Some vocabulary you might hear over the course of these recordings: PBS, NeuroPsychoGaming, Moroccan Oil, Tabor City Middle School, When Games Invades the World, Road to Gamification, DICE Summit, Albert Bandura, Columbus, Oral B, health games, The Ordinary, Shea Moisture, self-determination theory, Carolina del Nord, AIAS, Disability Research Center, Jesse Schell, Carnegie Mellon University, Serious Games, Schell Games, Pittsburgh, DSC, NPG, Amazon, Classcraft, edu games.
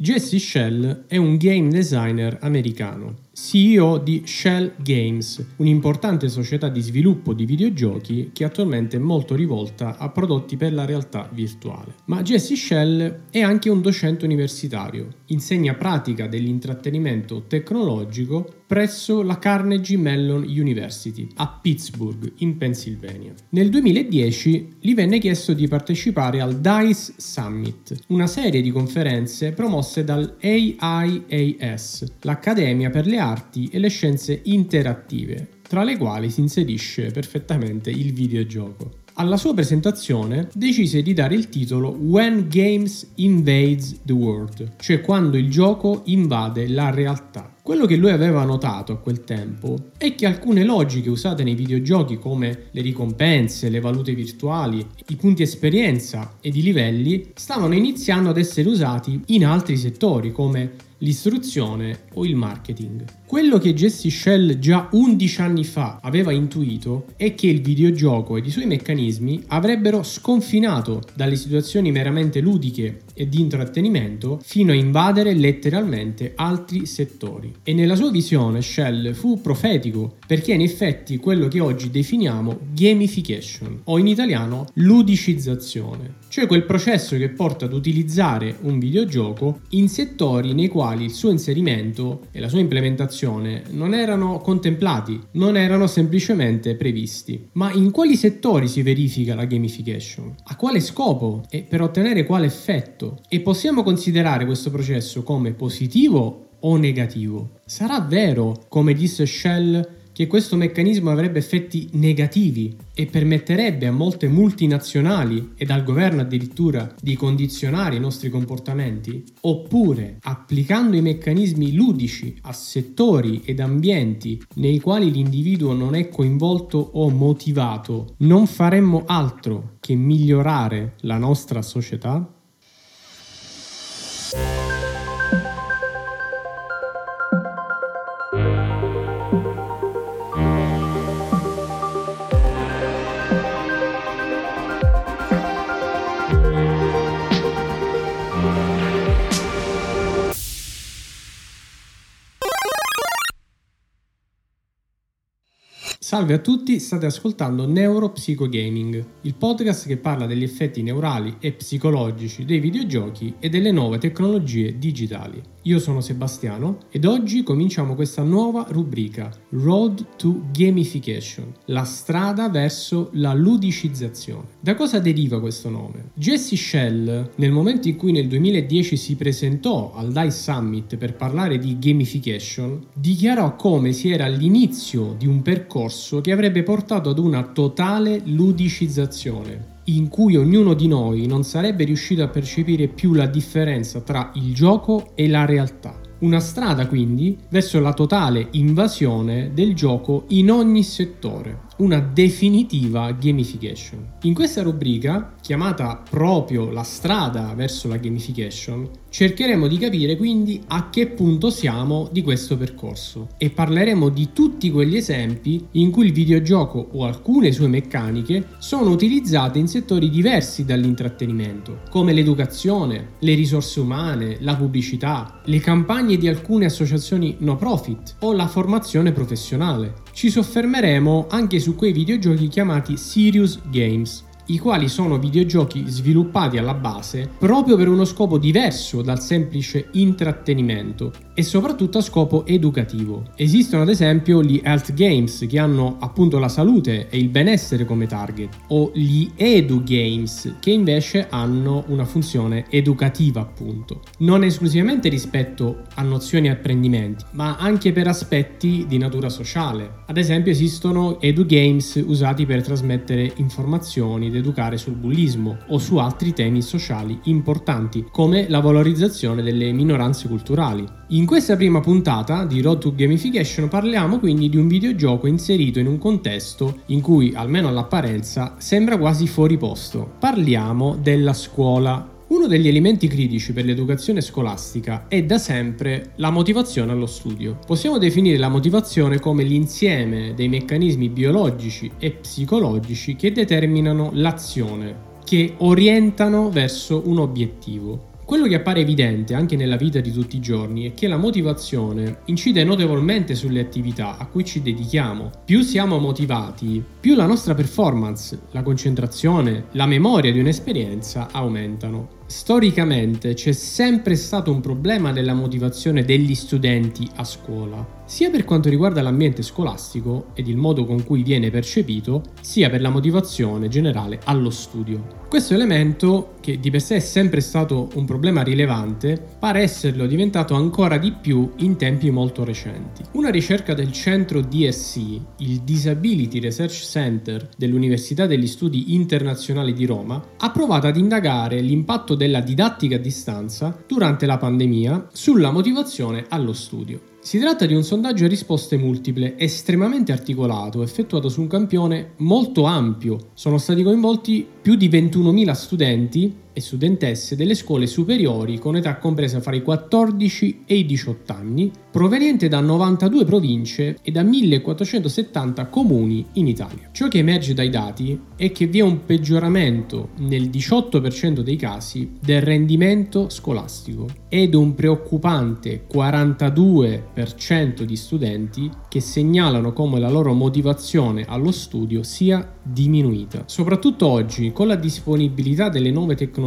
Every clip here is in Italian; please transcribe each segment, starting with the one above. Jesse Schell è un game designer americano, CEO di Schell Games, un'importante società di sviluppo di videogiochi che attualmente è molto rivolta a prodotti per la realtà virtuale. Ma Jesse Schell è anche un docente universitario, insegna pratica dell'intrattenimento tecnologico presso la Carnegie Mellon University a Pittsburgh, in Pennsylvania. Nel 2010 gli venne chiesto di partecipare al DICE Summit, una serie di conferenze promosse dal AIAS, l'Accademia per le Arti e le Scienze Interattive, tra le quali si inserisce perfettamente il videogioco. Alla sua presentazione decise di dare il titolo When Games Invades the World, cioè quando il gioco invade la realtà. Quello che lui aveva notato a quel tempo è che alcune logiche usate nei videogiochi, come le ricompense, le valute virtuali, i punti esperienza ed i livelli, stavano iniziando ad essere usati in altri settori come l'istruzione o il marketing. Quello che Jesse Schell già 11 anni fa aveva intuito è che il videogioco ed i suoi meccanismi avrebbero sconfinato dalle situazioni meramente ludiche e di intrattenimento fino a invadere letteralmente altri settori. E nella sua visione Schell fu profetico, perché in effetti quello che oggi definiamo gamification, o in italiano ludicizzazione, cioè quel processo che porta ad utilizzare un videogioco in settori nei quali il suo inserimento e la sua implementazione non erano contemplati, non erano semplicemente previsti. Ma in quali settori si verifica la gamification? A quale scopo? E per ottenere quale effetto? E possiamo considerare questo processo come positivo o negativo? Sarà vero, come disse Schell, che questo meccanismo avrebbe effetti negativi e permetterebbe a molte multinazionali ed al governo addirittura di condizionare i nostri comportamenti? Oppure, applicando i meccanismi ludici a settori ed ambienti nei quali l'individuo non è coinvolto o motivato, non faremmo altro che migliorare la nostra società? Salve a tutti, state ascoltando NeuroPsychoGaming, il podcast che parla degli effetti neurali e psicologici dei videogiochi e delle nuove tecnologie digitali. Io sono Sebastiano ed oggi cominciamo questa nuova rubrica, Road to Gamification, la strada verso la ludicizzazione. Da cosa deriva questo nome? Jesse Schell, nel momento in cui nel 2010 si presentò al DICE Summit per parlare di gamification, dichiarò come si era all'inizio di un percorso che avrebbe portato ad una totale ludicizzazione, in cui ognuno di noi non sarebbe riuscito a percepire più la differenza tra il gioco e la realtà. Una strada quindi verso la totale invasione del gioco in ogni settore, una definitiva gamification. In questa rubrica, chiamata proprio la strada verso la gamification, cercheremo di capire quindi a che punto siamo di questo percorso e parleremo di tutti quegli esempi in cui il videogioco o alcune sue meccaniche sono utilizzate in settori diversi dall'intrattenimento, come l'educazione, le risorse umane, la pubblicità, le campagne di alcune associazioni no profit o la formazione professionale. Ci soffermeremo anche su quei videogiochi chiamati Serious Games, i quali sono videogiochi sviluppati alla base proprio per uno scopo diverso dal semplice intrattenimento e soprattutto a scopo educativo. Esistono ad esempio gli health games, che hanno appunto la salute e il benessere come target, o gli edu games, che invece hanno una funzione educativa appunto, non esclusivamente rispetto a nozioni e apprendimenti, ma anche per aspetti di natura sociale. Ad esempio esistono edu games usati per trasmettere informazioni, educare sul bullismo o su altri temi sociali importanti come la valorizzazione delle minoranze culturali. In questa prima puntata di Road to Gamification parliamo quindi di un videogioco inserito in un contesto in cui, almeno all'apparenza, sembra quasi fuori posto. Parliamo della scuola. Uno degli elementi critici per l'educazione scolastica è da sempre la motivazione allo studio. Possiamo definire la motivazione come l'insieme dei meccanismi biologici e psicologici che determinano l'azione, che orientano verso un obiettivo. Quello che appare evidente anche nella vita di tutti i giorni è che la motivazione incide notevolmente sulle attività a cui ci dedichiamo. Più siamo motivati, più la nostra performance, la concentrazione, la memoria di un'esperienza aumentano. Storicamente c'è sempre stato un problema della motivazione degli studenti a scuola, sia per quanto riguarda l'ambiente scolastico ed il modo con cui viene percepito, sia per la motivazione generale allo studio. Questo elemento, che di per sé è sempre stato un problema rilevante, pare esserlo diventato ancora di più in tempi molto recenti. Una ricerca del centro DSC, il Disability Research Center dell'Università degli Studi Internazionali di Roma, ha provato ad indagare l'impatto della didattica a distanza durante la pandemia sulla motivazione allo studio. Si tratta di un sondaggio a risposte multiple estremamente articolato, effettuato su un campione molto ampio. Sono stati coinvolti più di 21.000 studenti e studentesse delle scuole superiori con età compresa fra i 14 e i 18 anni, proveniente da 92 province e da 1470 comuni in Italia. Ciò che emerge dai dati è che vi è un peggioramento nel 18% dei casi del rendimento scolastico ed un preoccupante 42% di studenti che segnalano come la loro motivazione allo studio sia diminuita. Soprattutto oggi, con la disponibilità delle nuove tecnologie,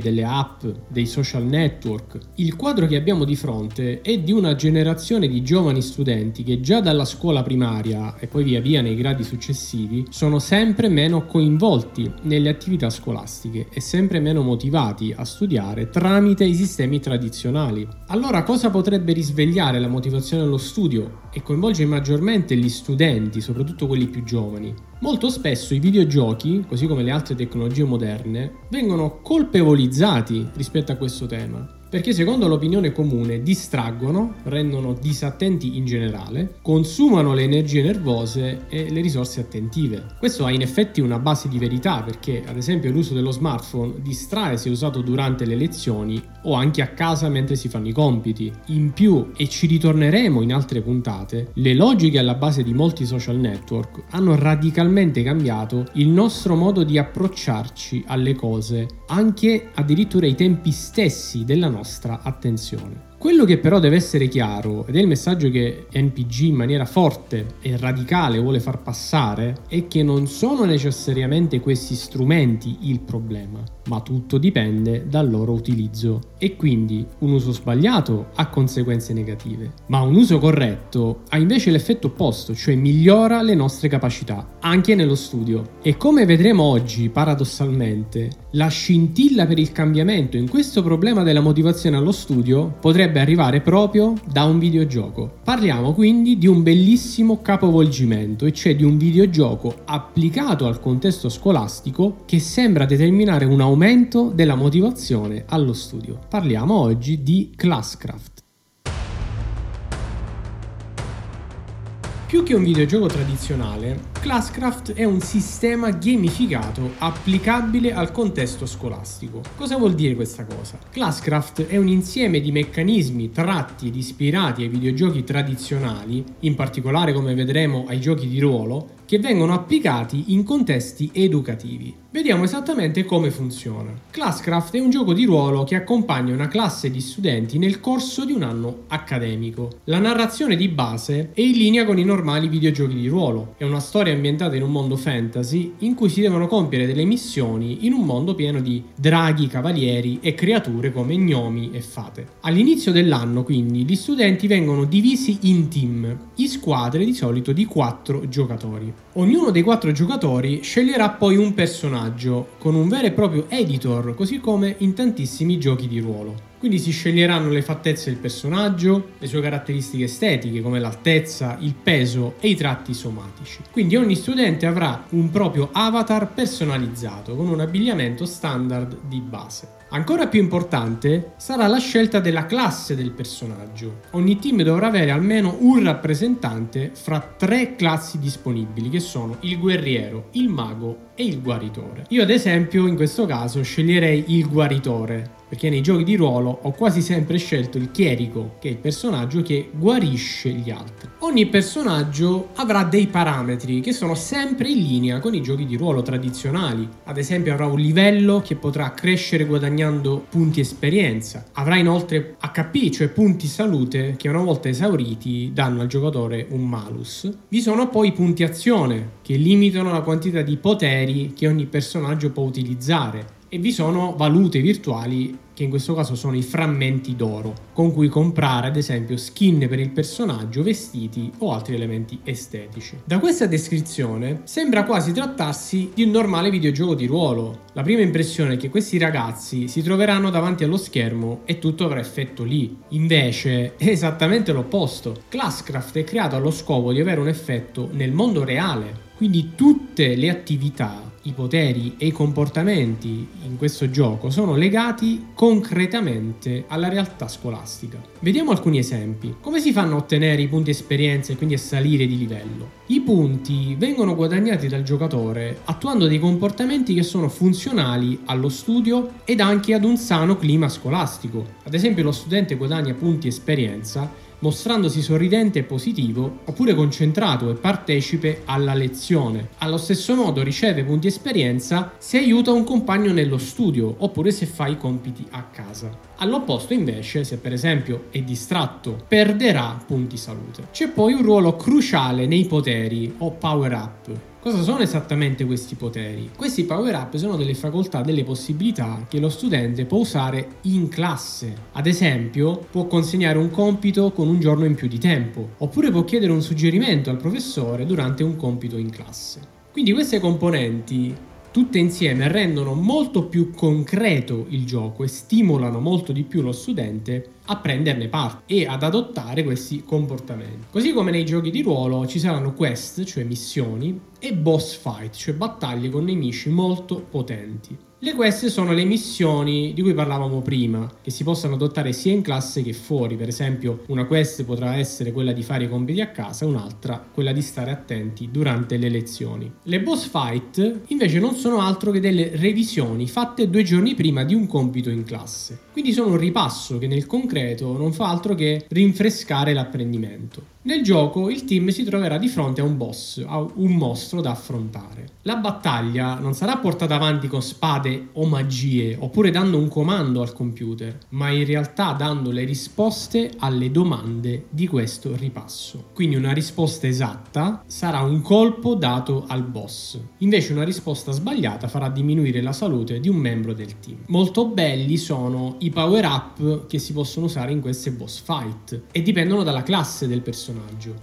delle app, dei social network, il quadro che abbiamo di fronte è di una generazione di giovani studenti che già dalla scuola primaria e poi via via nei gradi successivi sono sempre meno coinvolti nelle attività scolastiche e sempre meno motivati a studiare tramite i sistemi tradizionali. Allora, cosa potrebbe risvegliare la motivazione allo studio e coinvolgere maggiormente gli studenti, soprattutto quelli più giovani? Molto spesso i videogiochi, così come le altre tecnologie moderne, vengono colpevolizzati rispetto a questo tema, perché secondo l'opinione comune distraggono, rendono disattenti in generale, consumano le energie nervose e le risorse attentive. Questo ha in effetti una base di verità, perché ad esempio l'uso dello smartphone distrae se usato durante le lezioni o anche a casa mentre si fanno i compiti. In più, e ci ritorneremo in altre puntate, le logiche alla base di molti social network hanno radicalmente cambiato il nostro modo di approcciarci alle cose, anche addirittura i tempi stessi della nostra attenzione. Quello che però deve essere chiaro, ed è il messaggio che NPG in maniera forte e radicale vuole far passare, è che non sono necessariamente questi strumenti il problema, ma tutto dipende dal loro utilizzo e quindi un uso sbagliato ha conseguenze negative, ma un uso corretto ha invece l'effetto opposto, cioè migliora le nostre capacità, anche nello studio. E come vedremo oggi, paradossalmente, la scintilla per il cambiamento in questo problema della motivazione allo studio potrebbe arrivare proprio da un videogioco. Parliamo quindi di un bellissimo capovolgimento, e cioè di un videogioco applicato al contesto scolastico che sembra determinare un aumento della motivazione allo studio. Parliamo oggi di Classcraft. Più che un videogioco tradizionale, Classcraft è un sistema gamificato applicabile al contesto scolastico. Cosa vuol dire questa cosa? Classcraft è un insieme di meccanismi tratti ed ispirati ai videogiochi tradizionali, in particolare, come vedremo, ai giochi di ruolo, che vengono applicati in contesti educativi. Vediamo esattamente come funziona. Classcraft è un gioco di ruolo che accompagna una classe di studenti nel corso di un anno accademico. La narrazione di base è in linea con i normali videogiochi di ruolo. È una storia ambientata in un mondo fantasy in cui si devono compiere delle missioni in un mondo pieno di draghi, cavalieri e creature come gnomi e fate. All'inizio dell'anno, quindi, gli studenti vengono divisi in team, in squadre di solito di 4 giocatori. Ognuno dei 4 giocatori sceglierà poi un personaggio con un vero e proprio editor, così come in tantissimi giochi di ruolo. Quindi si sceglieranno le fattezze del personaggio, le sue caratteristiche estetiche come l'altezza, il peso e i tratti somatici. Quindi ogni studente avrà un proprio avatar personalizzato con un abbigliamento standard di base. Ancora più importante sarà la scelta della classe del personaggio. Ogni team dovrà avere almeno un rappresentante fra 3 classi disponibili, che sono il guerriero, il mago e il guaritore. Io ad esempio in questo caso sceglierei il guaritore, perché nei giochi di ruolo ho quasi sempre scelto il chierico, che è il personaggio che guarisce gli altri. Ogni personaggio avrà dei parametri che sono sempre in linea con i giochi di ruolo tradizionali. Ad esempio avrà un livello che potrà crescere guadagnando punti esperienza. Avrà inoltre HP, cioè punti salute, che una volta esauriti danno al giocatore un malus. Vi sono poi i punti azione, che limitano la quantità di poteri che ogni personaggio può utilizzare. E vi sono valute virtuali, che in questo caso sono i frammenti d'oro, con cui comprare ad esempio skin per il personaggio, vestiti o altri elementi estetici. Da questa descrizione sembra quasi trattarsi di un normale videogioco di ruolo. La prima impressione è che questi ragazzi si troveranno davanti allo schermo e tutto avrà effetto lì. Invece è esattamente l'opposto. Classcraft è creato allo scopo di avere un effetto nel mondo reale. Quindi tutte le attività, i poteri e i comportamenti in questo gioco sono legati concretamente alla realtà scolastica. Vediamo alcuni esempi. Come si fanno a ottenere i punti esperienza e quindi a salire di livello? I punti vengono guadagnati dal giocatore attuando dei comportamenti che sono funzionali allo studio ed anche ad un sano clima scolastico. Ad esempio lo studente guadagna punti esperienza mostrandosi sorridente e positivo, oppure concentrato e partecipe alla lezione. Allo stesso modo riceve punti esperienza se aiuta un compagno nello studio, oppure se fa i compiti a casa. All'opposto invece, se per esempio è distratto, perderà punti salute. C'è poi un ruolo cruciale nei poteri o power-up. Cosa sono esattamente questi poteri? Questi power-up sono delle facoltà, delle possibilità che lo studente può usare in classe. Ad esempio, può consegnare un compito con un giorno in più di tempo, oppure può chiedere un suggerimento al professore durante un compito in classe. Quindi queste componenti tutte insieme rendono molto più concreto il gioco e stimolano molto di più lo studente a prenderne parte e ad adottare questi comportamenti. Così come nei giochi di ruolo ci saranno quest, cioè missioni, e boss fight, cioè battaglie con nemici molto potenti. Le quest sono le missioni di cui parlavamo prima, che si possono adottare sia in classe che fuori. Per esempio una quest potrà essere quella di fare i compiti a casa, un'altra quella di stare attenti durante le lezioni. Le boss fight invece non sono altro che delle revisioni fatte 2 giorni prima di un compito in classe. Quindi sono un ripasso che nel concreto non fa altro che rinfrescare l'apprendimento. Nel gioco il team si troverà di fronte a un boss, a un mostro da affrontare. La battaglia non sarà portata avanti con spade o magie, oppure dando un comando al computer, ma in realtà dando le risposte alle domande di questo ripasso. Quindi una risposta esatta sarà un colpo dato al boss. Invece una risposta sbagliata farà diminuire la salute di un membro del team. Molto belli sono i power-up che si possono usare in queste boss fight e dipendono dalla classe del personaggio.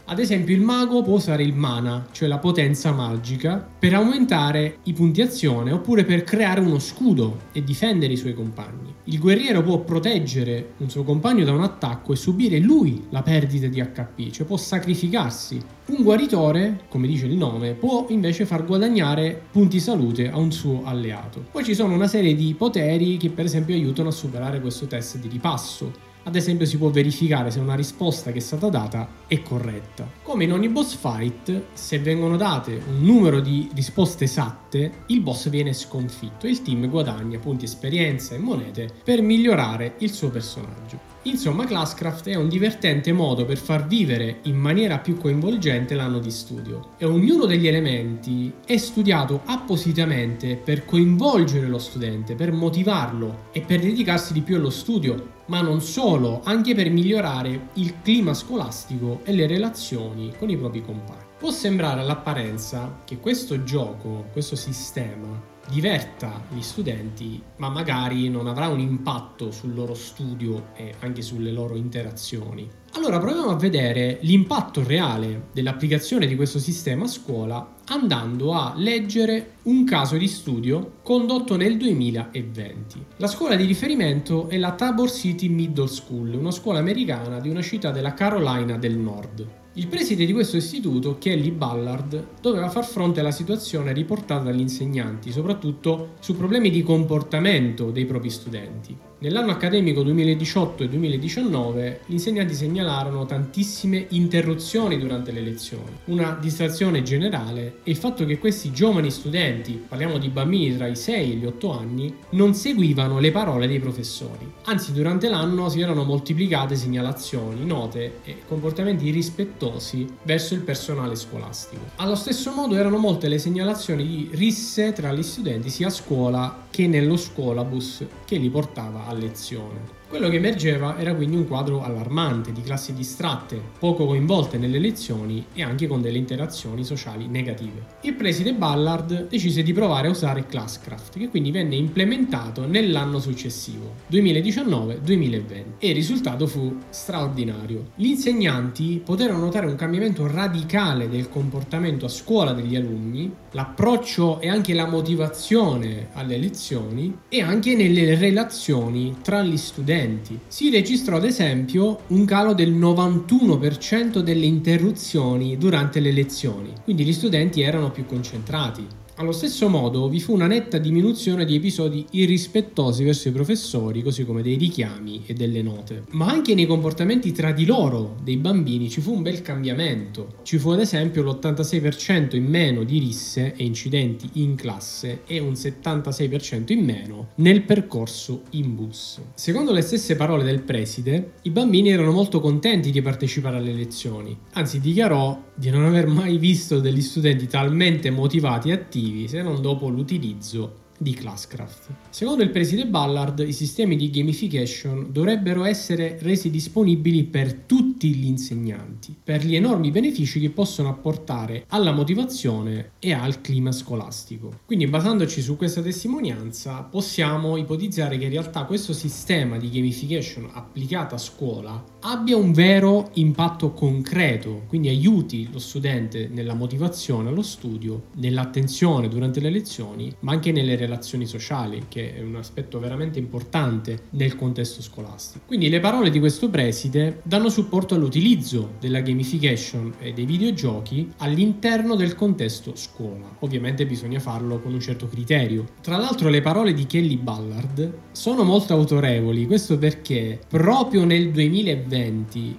Ad esempio il mago può usare il mana, cioè la potenza magica, per aumentare i punti azione oppure per creare uno scudo e difendere i suoi compagni. Il guerriero può proteggere un suo compagno da un attacco e subire lui la perdita di HP, cioè può sacrificarsi. Un guaritore, come dice il nome, può invece far guadagnare punti salute a un suo alleato. Poi ci sono una serie di poteri che per esempio aiutano a superare questo test di ripasso. Ad esempio si può verificare se una risposta che è stata data è corretta. Come in ogni boss fight, se vengono date un numero di risposte esatte, il boss viene sconfitto e il team guadagna punti esperienza e monete per migliorare il suo personaggio. Insomma, Classcraft è un divertente modo per far vivere in maniera più coinvolgente l'anno di studio e ognuno degli elementi è studiato appositamente per coinvolgere lo studente, per motivarlo e per dedicarsi di più allo studio, ma non solo, anche per migliorare il clima scolastico e le relazioni con i propri compagni. Può sembrare all'apparenza che questo gioco, questo sistema, diverta gli studenti, ma magari non avrà un impatto sul loro studio e anche sulle loro interazioni. Allora proviamo a vedere l'impatto reale dell'applicazione di questo sistema a scuola andando a leggere un caso di studio condotto nel 2020. La scuola di riferimento è la Tabor City Middle School, una scuola americana di una città della Carolina del Nord. Il preside di questo istituto, Kelly Ballard, doveva far fronte alla situazione riportata dagli insegnanti, soprattutto su problemi di comportamento dei propri studenti. Nell'anno accademico 2018 e 2019 gli insegnanti segnalarono tantissime interruzioni durante le lezioni, una distrazione generale e il fatto che questi giovani studenti, parliamo di bambini tra i 6 e gli 8 anni, non seguivano le parole dei professori. Anzi, durante l'anno si erano moltiplicate segnalazioni, note e comportamenti irrispettosi verso il personale scolastico. Allo stesso modo erano molte le segnalazioni di risse tra gli studenti sia a scuola che nello scuolabus che li portava a lezione. Quello che emergeva era quindi un quadro allarmante di classi distratte, poco coinvolte nelle lezioni e anche con delle interazioni sociali negative. Il preside Ballard decise di provare a usare Classcraft, che quindi venne implementato nell'anno successivo, 2019-2020, e il risultato fu straordinario. Gli insegnanti poterono notare un cambiamento radicale del comportamento a scuola degli alunni, l'approccio e anche la motivazione alle lezioni e anche nelle relazioni tra gli studenti. Si registrò ad esempio un calo del 91% delle interruzioni durante le lezioni, quindi gli studenti erano più concentrati. Allo stesso modo vi fu una netta diminuzione di episodi irrispettosi verso i professori, così come dei richiami e delle note. Ma anche nei comportamenti tra di loro dei bambini ci fu un bel cambiamento. Ci fu ad esempio l'86% in meno di risse e incidenti in classe e un 76% in meno nel percorso in bus. Secondo le stesse parole del preside, i bambini erano molto contenti di partecipare alle lezioni. Anzi, dichiarò di non aver mai visto degli studenti talmente motivati e attivi se non dopo l'utilizzo di Classcraft. Secondo il preside Ballard, i sistemi di gamification dovrebbero essere resi disponibili per tutti gli insegnanti, per gli enormi benefici che possono apportare alla motivazione e al clima scolastico. Quindi, basandoci su questa testimonianza, possiamo ipotizzare che in realtà questo sistema di gamification applicato a scuola abbia un vero impatto concreto, quindi aiuti lo studente nella motivazione allo studio, nell'attenzione durante le lezioni, ma anche nelle relazioni sociali, che è un aspetto veramente importante nel contesto scolastico. Quindi le parole di questo preside danno supporto all'utilizzo della gamification e dei videogiochi all'interno del contesto scuola. Ovviamente bisogna farlo con un certo criterio. Tra l'altro le parole di Kelly Ballard sono molto autorevoli, questo perché proprio nel 2020,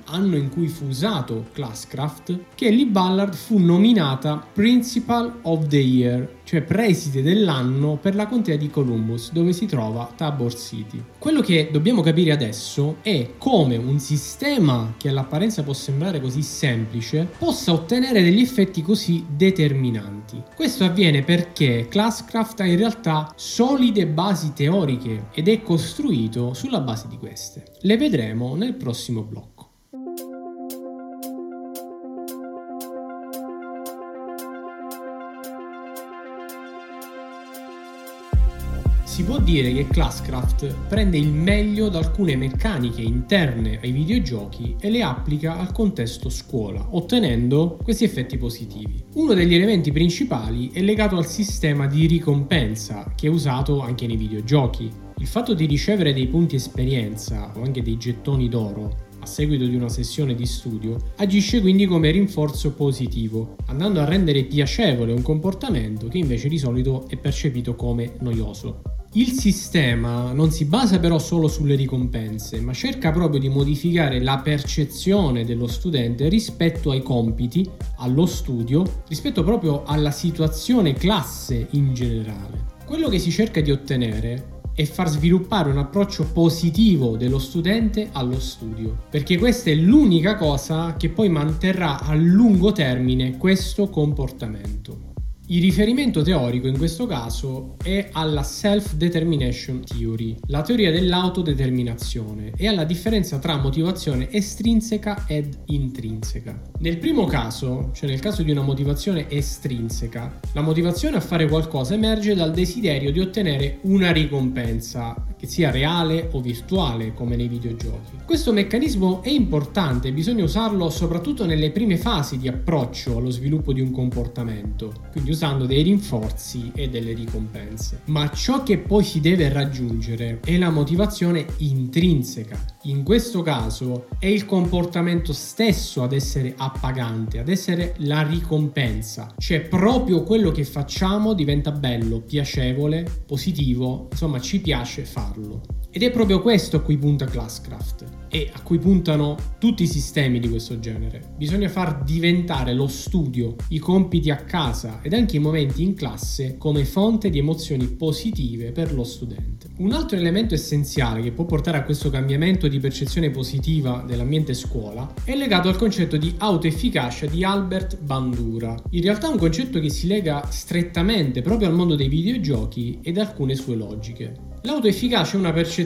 anno in cui fu usato Classcraft, Kelly Ballard fu nominata Principal of the Year, cioè preside dell'anno, per la contea di Columbus, dove si trova Tabor City. Quello che dobbiamo capire adesso è come un sistema che all'apparenza può sembrare così semplice possa ottenere degli effetti così determinanti. Questo avviene perché Classcraft ha in realtà solide basi teoriche ed è costruito sulla base di queste. Le vedremo nel prossimo blocco. Si può dire che Classcraft prende il meglio da alcune meccaniche interne ai videogiochi e le applica al contesto scuola, ottenendo questi effetti positivi. Uno degli elementi principali è legato al sistema di ricompensa che è usato anche nei videogiochi. Il fatto di ricevere dei punti esperienza o anche dei gettoni d'oro a seguito di una sessione di studio, agisce quindi come rinforzo positivo, andando a rendere piacevole un comportamento che invece di solito è percepito come noioso. Il sistema non si basa però solo sulle ricompense, ma cerca proprio di modificare la percezione dello studente rispetto ai compiti, allo studio, rispetto proprio alla situazione classe in generale. Quello che si cerca di ottenere e far sviluppare un approccio positivo dello studente allo studio, perché questa è l'unica cosa che poi manterrà a lungo termine questo comportamento. Il riferimento teorico in questo caso è alla self-determination theory, la teoria dell'autodeterminazione, e alla differenza tra motivazione estrinseca ed intrinseca. Nel primo caso, cioè nel caso di una motivazione estrinseca, la motivazione a fare qualcosa emerge dal desiderio di ottenere una ricompensa, che sia reale o virtuale, come nei videogiochi. Questo meccanismo è importante, bisogna usarlo soprattutto nelle prime fasi di approccio allo sviluppo di un comportamento, quindi usando dei rinforzi e delle ricompense. Ma ciò che poi si deve raggiungere è la motivazione intrinseca. In questo caso è il comportamento stesso ad essere appagante, ad essere la ricompensa, cioè proprio quello che facciamo diventa bello, piacevole, positivo, insomma ci piace farlo. Ed è proprio questo a cui punta Classcraft e a cui puntano tutti i sistemi di questo genere. Bisogna far diventare lo studio, i compiti a casa ed anche i momenti in classe come fonte di emozioni positive per lo studente. Un altro elemento essenziale che può portare a questo cambiamento di percezione positiva dell'ambiente scuola è legato al concetto di autoefficacia di Albert Bandura. In realtà un concetto che si lega strettamente proprio al mondo dei videogiochi ed alcune sue logiche. L'autoefficacia è una percezione,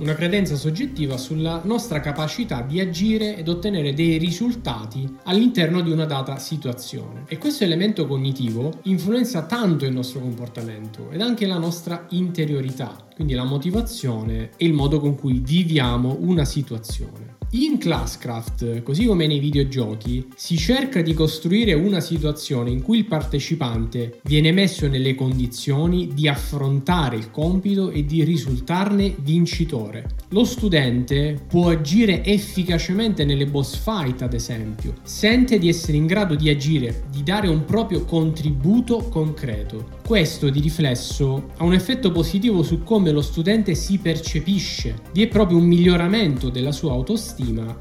una credenza soggettiva sulla nostra capacità di agire ed ottenere dei risultati all'interno di una data situazione. E questo elemento cognitivo influenza tanto il nostro comportamento ed anche la nostra interiorità, quindi la motivazione e il modo con cui viviamo una situazione. In Classcraft, così come nei videogiochi, si cerca di costruire una situazione in cui il partecipante viene messo nelle condizioni di affrontare il compito e di risultarne vincitore. Lo studente può agire efficacemente nelle boss fight, ad esempio. Sente di essere in grado di agire, di dare un proprio contributo concreto. Questo, di riflesso, ha un effetto positivo su come lo studente si percepisce. Vi è proprio un miglioramento della sua autostima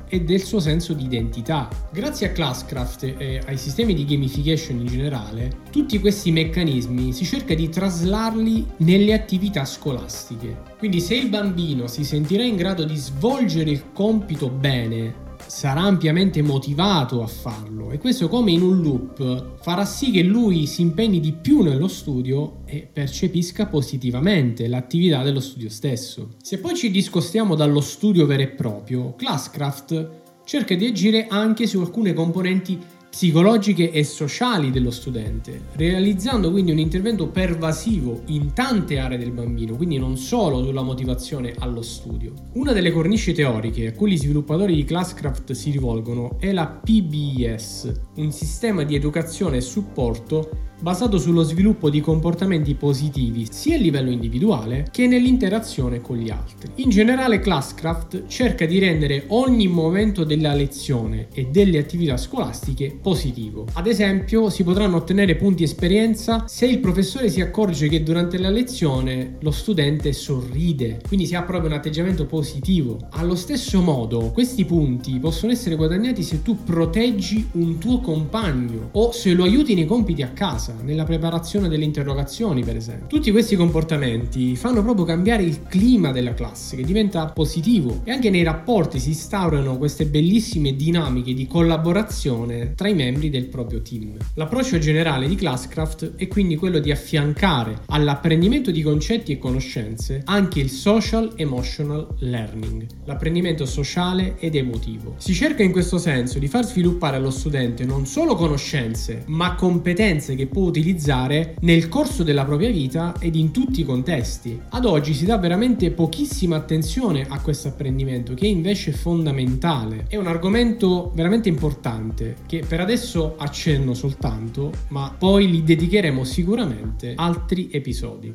e del suo senso di identità. Grazie a Classcraft e ai sistemi di gamification in generale, tutti questi meccanismi si cerca di traslarli nelle attività scolastiche. Quindi se il bambino si sentirà in grado di svolgere il compito bene, sarà ampiamente motivato a farlo e questo, come in un loop, farà sì che lui si impegni di più nello studio e percepisca positivamente l'attività dello studio stesso. Se poi ci discostiamo dallo studio vero e proprio, Classcraft cerca di agire anche su alcune componenti psicologiche e sociali dello studente, realizzando quindi un intervento pervasivo in tante aree del bambino, quindi non solo sulla motivazione allo studio. Una delle cornici teoriche a cui gli sviluppatori di Classcraft si rivolgono è la PBS, un sistema di educazione e supporto basato sullo sviluppo di comportamenti positivi sia a livello individuale che nell'interazione con gli altri. In generale, Classcraft cerca di rendere ogni momento della lezione e delle attività scolastiche positivo. Ad esempio, si potranno ottenere punti esperienza se il professore si accorge che durante la lezione lo studente sorride, quindi si ha proprio un atteggiamento positivo. Allo stesso modo, questi punti possono essere guadagnati se tu proteggi un tuo compagno o se lo aiuti nei compiti a casa, nella preparazione delle interrogazioni, per esempio. Tutti questi comportamenti fanno proprio cambiare il clima della classe, che diventa positivo, e anche nei rapporti si instaurano queste bellissime dinamiche di collaborazione tra i membri del proprio team. L'approccio generale di Classcraft è quindi quello di affiancare all'apprendimento di concetti e conoscenze anche il social emotional learning, l'apprendimento sociale ed emotivo. Si cerca in questo senso di far sviluppare allo studente non solo conoscenze, ma competenze che può utilizzare nel corso della propria vita ed in tutti i contesti. Ad oggi si dà veramente pochissima attenzione a questo apprendimento, che è invece fondamentale. È un argomento veramente importante che per adesso accenno soltanto, ma poi gli dedicheremo sicuramente altri episodi.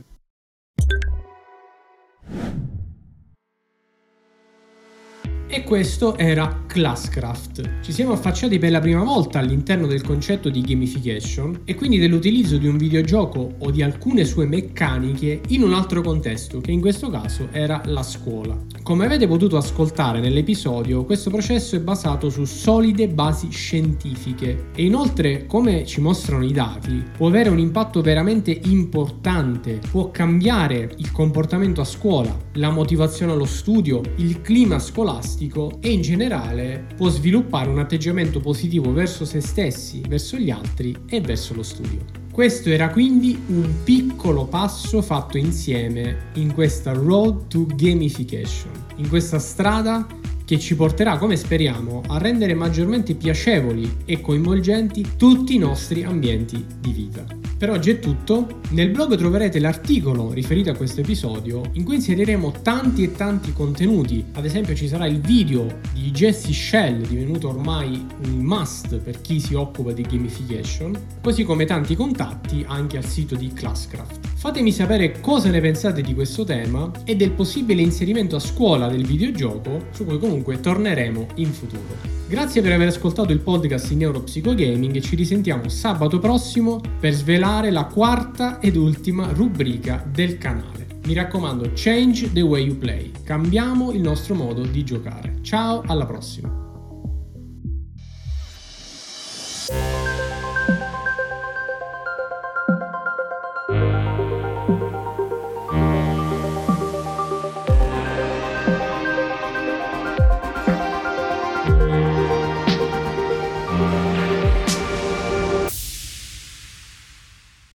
E questo era Classcraft. Ci siamo affacciati per la prima volta all'interno del concetto di gamification e quindi dell'utilizzo di un videogioco o di alcune sue meccaniche in un altro contesto, che in questo caso era la scuola. Come avete potuto ascoltare nell'episodio, questo processo è basato su solide basi scientifiche e inoltre, come ci mostrano i dati, può avere un impatto veramente importante, può cambiare il comportamento a scuola, la motivazione allo studio, il clima scolastico e in generale può sviluppare un atteggiamento positivo verso se stessi, verso gli altri e verso lo studio. Questo era quindi un piccolo passo fatto insieme in questa Road to Gamification, in questa strada che ci porterà, come speriamo, a rendere maggiormente piacevoli e coinvolgenti tutti i nostri ambienti di vita. Per oggi è tutto. Nel blog troverete l'articolo riferito a questo episodio in cui inseriremo tanti e tanti contenuti. Ad esempio ci sarà il video di Jesse Schell, divenuto ormai un must per chi si occupa di gamification, così come tanti contatti anche al sito di Classcraft. Fatemi sapere cosa ne pensate di questo tema e del possibile inserimento a scuola del videogioco, su cui comunque torneremo in futuro. Grazie per aver ascoltato il podcast di NeuroPsychoGaming e ci risentiamo sabato prossimo per svelare la quarta ed ultima rubrica del canale. Mi raccomando, change the way you play. Cambiamo il nostro modo di giocare. Ciao, alla prossima!